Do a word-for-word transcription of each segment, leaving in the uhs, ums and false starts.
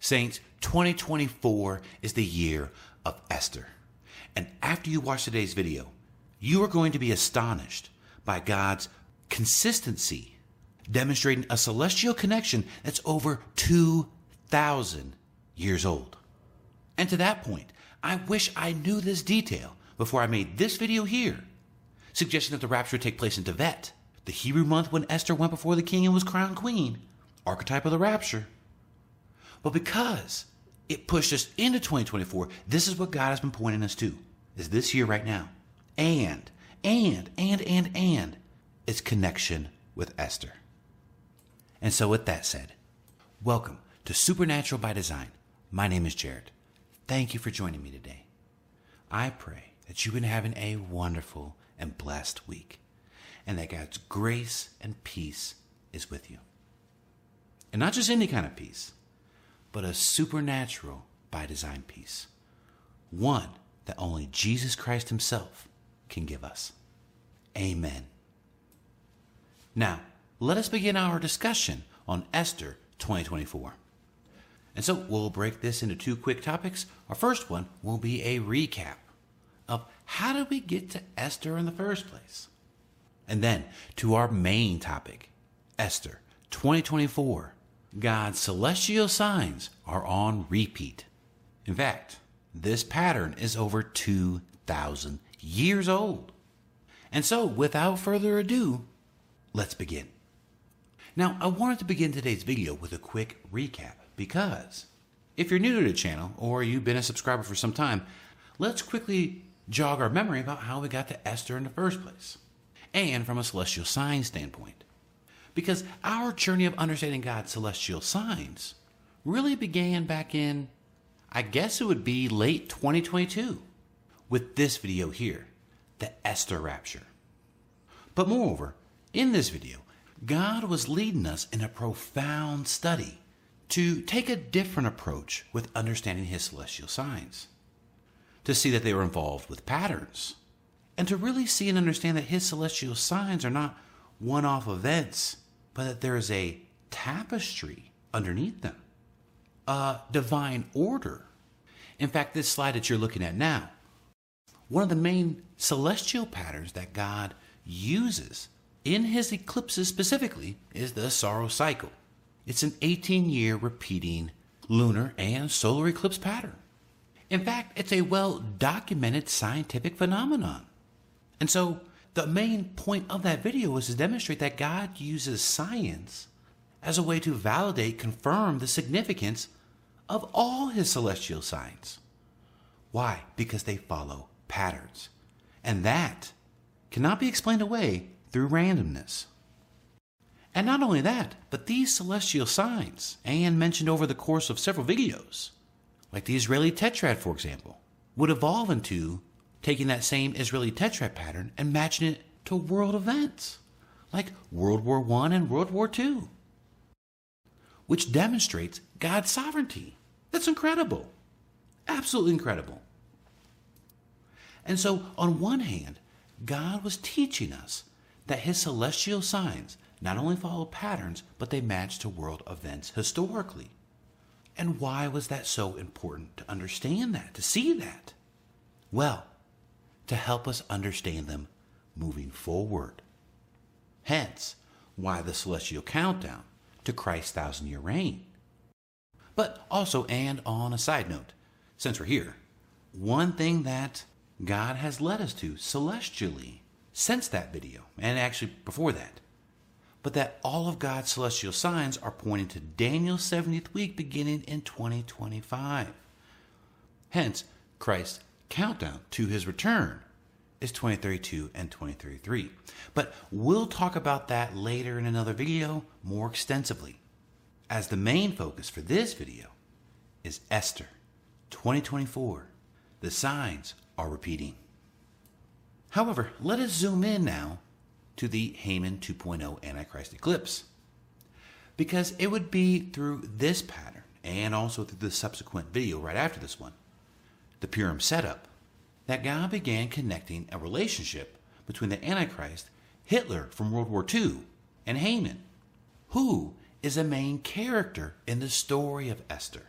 Saints, twenty twenty-four is the year of Esther. And after you watch today's video, you are going to be astonished by God's consistency, demonstrating a celestial connection that's over two thousand years old. And to that point, I wish I knew this detail before I made this video here, suggesting that the rapture take place in Tevet, the Hebrew month when Esther went before the king and was crowned queen, archetype of the rapture. But because it pushed us into twenty twenty-four, this is what God has been pointing us to, is this year right now. And, and, and, and, and, its connection with Esther. And so with that said, welcome to Supernatural by Design. My name is Jared. Thank you for joining me today. I pray that you've been having a wonderful and blessed week, and that God's grace and peace is with you. And not just any kind of peace, but a supernatural by design peace. One that only Jesus Christ himself can give us. Amen. Now, let us begin our discussion on Esther twenty twenty-four. And so we'll break this into two quick topics. Our first one will be a recap of how did we get to Esther in the first place? And then to our main topic, Esther twenty twenty-four. God's celestial signs are on repeat. In fact, this pattern is over two thousand years old. And so, without further ado, let's begin. Now, I wanted to begin today's video with a quick recap because if you're new to the channel or you've been a subscriber for some time, let's quickly jog our memory about how we got to Esther in the first place and from a celestial sign standpoint. Because our journey of understanding God's celestial signs really began back in, I guess it would be late twenty twenty-two. With this video here, the Esther rapture. But moreover, in this video, God was leading us in a profound study to take a different approach with understanding his celestial signs, to see that they were involved with patterns, and to really see and understand that his celestial signs are not one-off events, but that there is a tapestry underneath them, a divine order. In fact, this slide that you're looking at now, one of the main celestial patterns that God uses in his eclipses specifically is the Saros cycle. It's an eighteen-year repeating lunar and solar eclipse pattern. In fact, it's a well-documented scientific phenomenon. And so the main point of that video was to demonstrate that God uses science as a way to validate, confirm the significance of all his celestial signs. Why? Because they follow patterns, and that cannot be explained away through randomness. And not only that, but these celestial signs, and mentioned over the course of several videos, like the Israeli tetrad, for example, would evolve into taking that same Israeli tetrad pattern and matching it to world events, like World War One and World War Two, which demonstrates God's sovereignty. That's incredible. Absolutely incredible. And so, on one hand, God was teaching us that his celestial signs not only follow patterns, but they match to world events historically. And why was that so important to understand that, to see that? Well, to help us understand them moving forward. Hence, why the celestial countdown to Christ's thousand-year reign. But also, and on a side note, since we're here, one thing that God has led us to celestially since that video, and actually before that, but that all of God's celestial signs are pointing to Daniel's seventieth week beginning in twenty twenty-five. Hence, Christ's countdown to his return is twenty thirty-two and twenty thirty-three. But we'll talk about that later in another video more extensively, as the main focus for this video is Esther twenty twenty-four, the signs are repeating. However, let us zoom in now to the Haman two point oh Antichrist eclipse, because it would be through this pattern and also through the subsequent video right after this one, the Purim setup, that God began connecting a relationship between the Antichrist, Hitler from World War Two, and Haman, who is a main character in the story of Esther.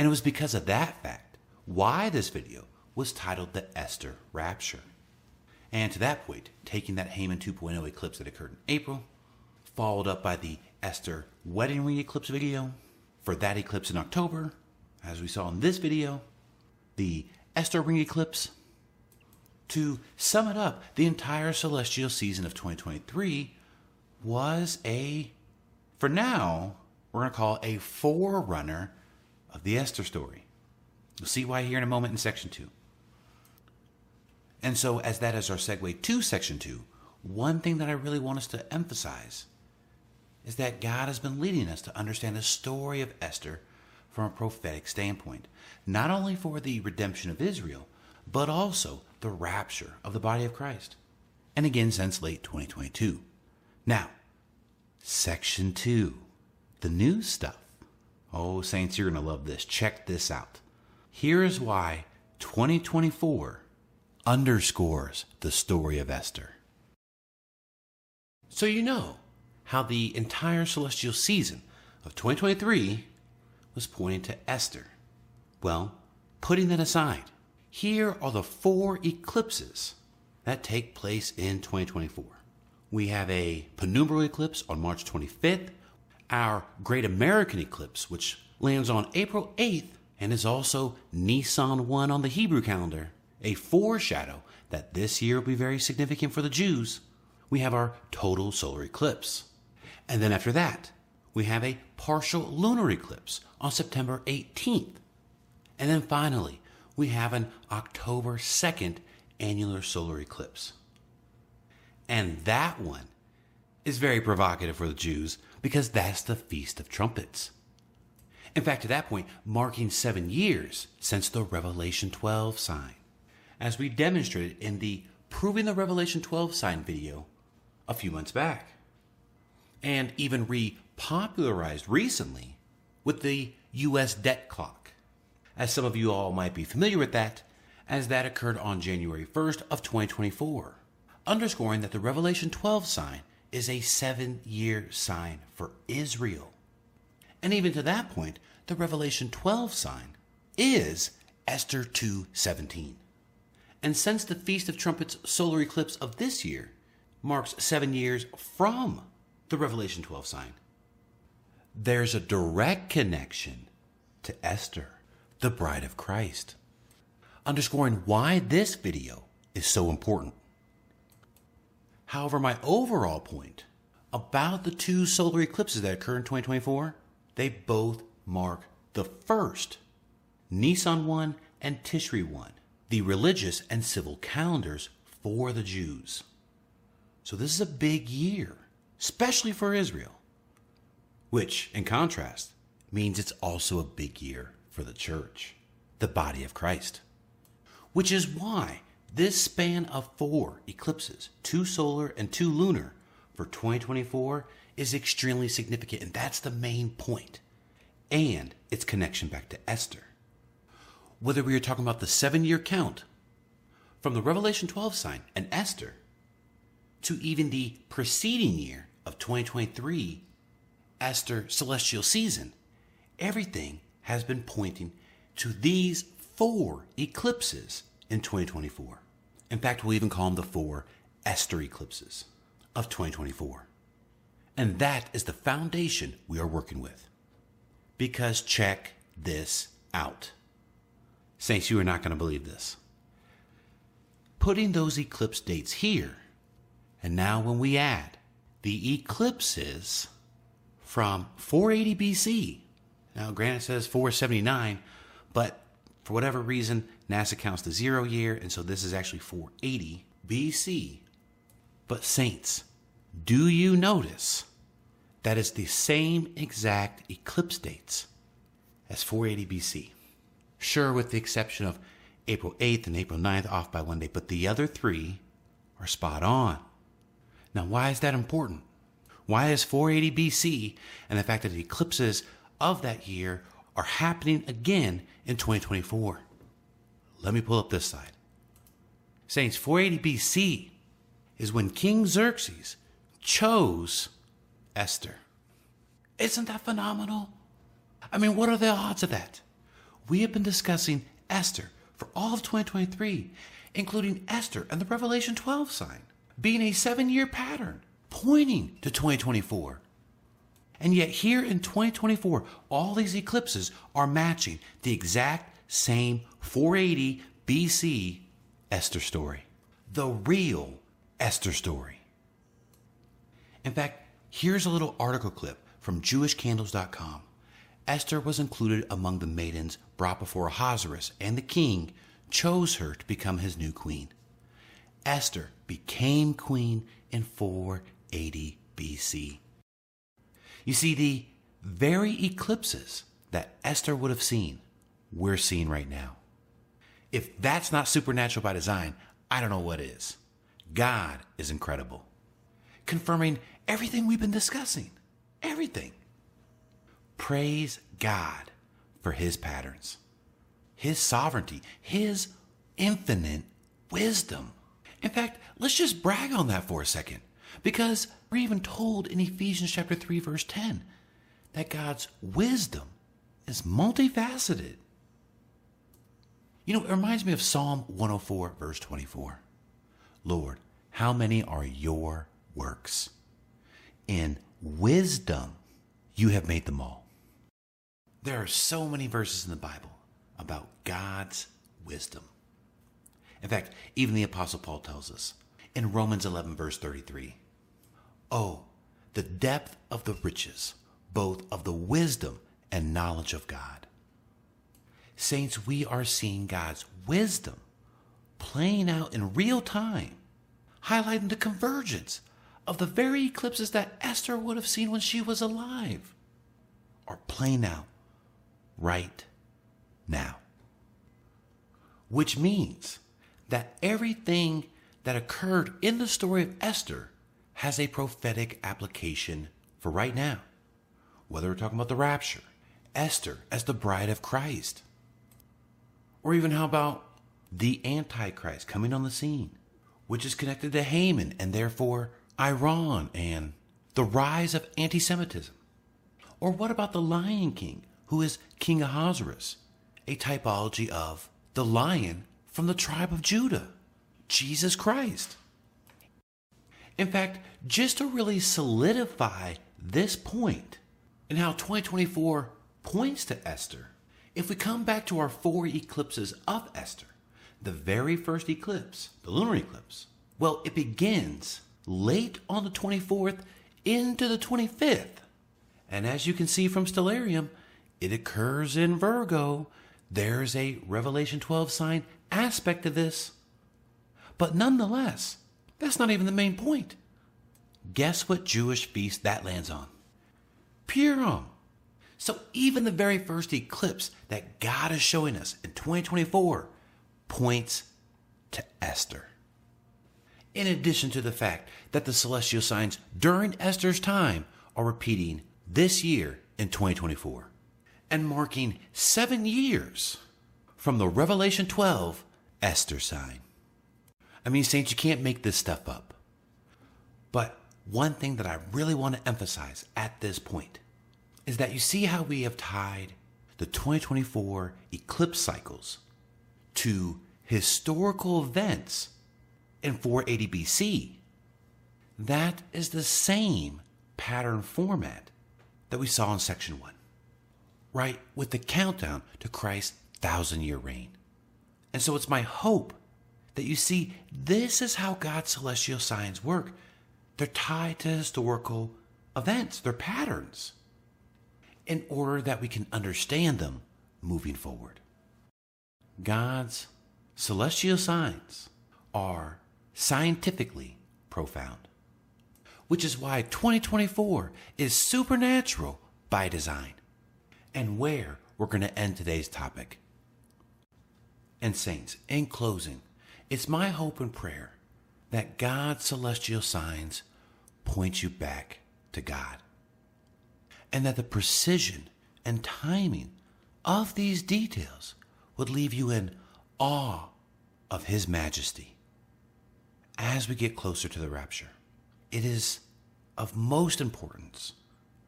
And it was because of that fact why this video was titled The Esther Rapture. And to that point, taking that Haman two point oh eclipse that occurred in April, followed up by the Esther wedding ring eclipse video for that eclipse in October, as we saw in this video, the Esther ring eclipse. To sum it up, the entire celestial season of twenty twenty-three was a, for now, we're going to call a forerunner of the Esther story. You'll see why here in a moment in section two. And so as that is our segue to section two, one thing that I really want us to emphasize is that God has been leading us to understand the story of Esther from a prophetic standpoint, not only for the redemption of Israel, but also the rapture of the body of Christ, and again since late twenty twenty-two. Now, section two, the new stuff. Oh, saints, you're going to love this. Check this out. Here is why twenty twenty-four underscores the story of Esther. So you know how the entire celestial season of twenty twenty-three was pointing to Esther. Well, putting that aside, here are the four eclipses that take place in twenty twenty-four. We have a penumbral eclipse on March twenty-fifth, our Great American Eclipse, which lands on April eighth and is also Nissan one on the Hebrew calendar, a foreshadow that this year will be very significant for the Jews. We have our total solar eclipse. And then after that, we have a partial lunar eclipse on September eighteenth. And then finally, we have an October second annular solar eclipse. And that one is very provocative for the Jews because that's the Feast of Trumpets. In fact, at that point, marking seven years since the Revelation twelve sign. As we demonstrated in the Proving the Revelation twelve sign video a few months back. And even repopularized recently with the U S debt clock. As some of you all might be familiar with that, as that occurred on January first of twenty twenty-four, underscoring that the Revelation twelve sign is a seven-year sign for Israel. And even to that point, the Revelation twelve sign is Esther two seventeen. And since the Feast of Trumpets solar eclipse of this year marks seven years from the Revelation twelve sign, there's a direct connection to Esther, the bride of Christ, underscoring why this video is so important. However, my overall point about the two solar eclipses that occur in twenty twenty-four, they both mark the first, Nisan one and Tishri one, the religious and civil calendars for the Jews. So this is a big year, especially for Israel, which in contrast means it's also a big year for the church, the body of Christ, which is why this span of four eclipses, two solar and two lunar for twenty twenty-four is extremely significant. And that's the main point and its connection back to Esther. Whether we are talking about the seven year count from the Revelation twelve sign and Esther to even the preceding year of twenty twenty-three, Esther celestial season, everything has been pointing to these four eclipses in twenty twenty-four. In fact, we'll even call them the four Esther eclipses of twenty twenty-four. And that is the foundation we are working with. Because check this out. Saints, you are not going to believe this. Putting those eclipse dates here, and now when we add the eclipses from four eighty B C, now, granted, it says four seventy-nine, but for whatever reason, NASA counts the zero year, and so this is actually four eighty B C. But saints, do you notice that it's the same exact eclipse dates as four eighty B C? Sure, with the exception of April eighth and April ninth off by one day, but the other three are spot on. Now, why is that important? Why is four eighty B C and the fact that the eclipses of that year are happening again in twenty twenty-four. Let me pull up this side. Saints, four eighty B C is when King Xerxes chose Esther. Isn't that phenomenal? I mean, what are the odds of that? We have been discussing Esther for all of twenty twenty-three, including Esther and the Revelation twelve sign, being a seven-year pattern, pointing to twenty twenty-four. And yet here in twenty twenty-four, all these eclipses are matching the exact same four eighty B C Esther story, the real Esther story. In fact, here's a little article clip from Jewish Candles dot com. Esther was included among the maidens brought before Ahasuerus, and the king chose her to become his new queen. Esther became queen in four eighty B C. You see, the very eclipses that Esther would have seen, we're seeing right now. If that's not supernatural by design, I don't know what is. God is incredible, confirming everything we've been discussing. Everything. Praise God for his patterns, his sovereignty, his infinite wisdom. In fact, let's just brag on that for a second, because we're even told in Ephesians chapter three, verse ten, that God's wisdom is multifaceted. You know, it reminds me of Psalm one oh four, verse twenty-four. Lord, how many are your works? In wisdom, you have made them all. There are so many verses in the Bible about God's wisdom. In fact, even the Apostle Paul tells us in Romans eleven, verse thirty-three, oh, the depth of the riches, both of the wisdom and knowledge of God. Saints, we are seeing God's wisdom playing out in real time, highlighting the convergence of the very eclipses that Esther would have seen when she was alive are playing out right now. Which means that everything that occurred in the story of Esther has a prophetic application for right now. Whether we're talking about the rapture, Esther as the bride of Christ, or even how about the Antichrist coming on the scene, which is connected to Haman and therefore Iran and the rise of anti-Semitism. Or what about the Lion King, who is King Ahasuerus, a typology of the lion from the tribe of Judah, Jesus Christ. In fact, just to really solidify this point and how twenty twenty-four points to Esther, if we come back to our four eclipses of Esther, the very first eclipse, the lunar eclipse, well, it begins late on the twenty-fourth into the twenty-fifth. And as you can see from Stellarium, it occurs in Virgo. There's a Revelation twelve sign aspect to this. But nonetheless, that's not even the main point. Guess what Jewish feast that lands on? Purim. So even the very first eclipse that God is showing us in twenty twenty-four points to Esther. In addition to the fact that the celestial signs during Esther's time are repeating this year in twenty twenty-four and marking seven years from the Revelation twelve Esther sign. I mean, saints, you can't make this stuff up. But one thing that I really want to emphasize at this point is that you see how we have tied the twenty twenty-four eclipse cycles to historical events in four eighty B C. That is the same pattern format that we saw in section one, right, with the countdown to Christ's thousand year reign. And so it's my hope that you see this is how God's celestial signs work. They're tied to historical events, they're patterns, in order that we can understand them moving forward. God's celestial signs are scientifically profound, which is why twenty twenty-four is supernatural by design, and where we're going to end today's topic. And saints, in closing, it's my hope and prayer that God's celestial signs point you back to God, and that the precision and timing of these details would leave you in awe of his majesty. As we get closer to the rapture, it is of most importance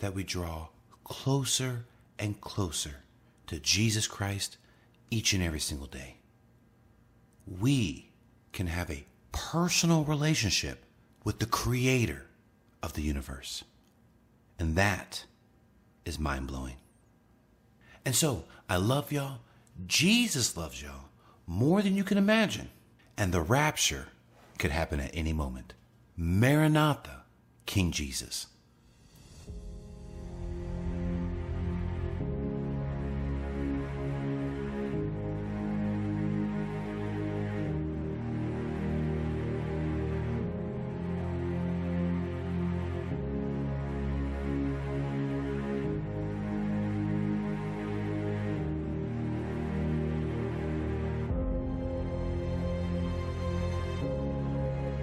that we draw closer and closer to Jesus Christ each and every single day. We can have a personal relationship with the creator of the universe. And that is mind-blowing. And so, I love y'all. Jesus loves y'all more than you can imagine. And the rapture could happen at any moment. Maranatha, King Jesus.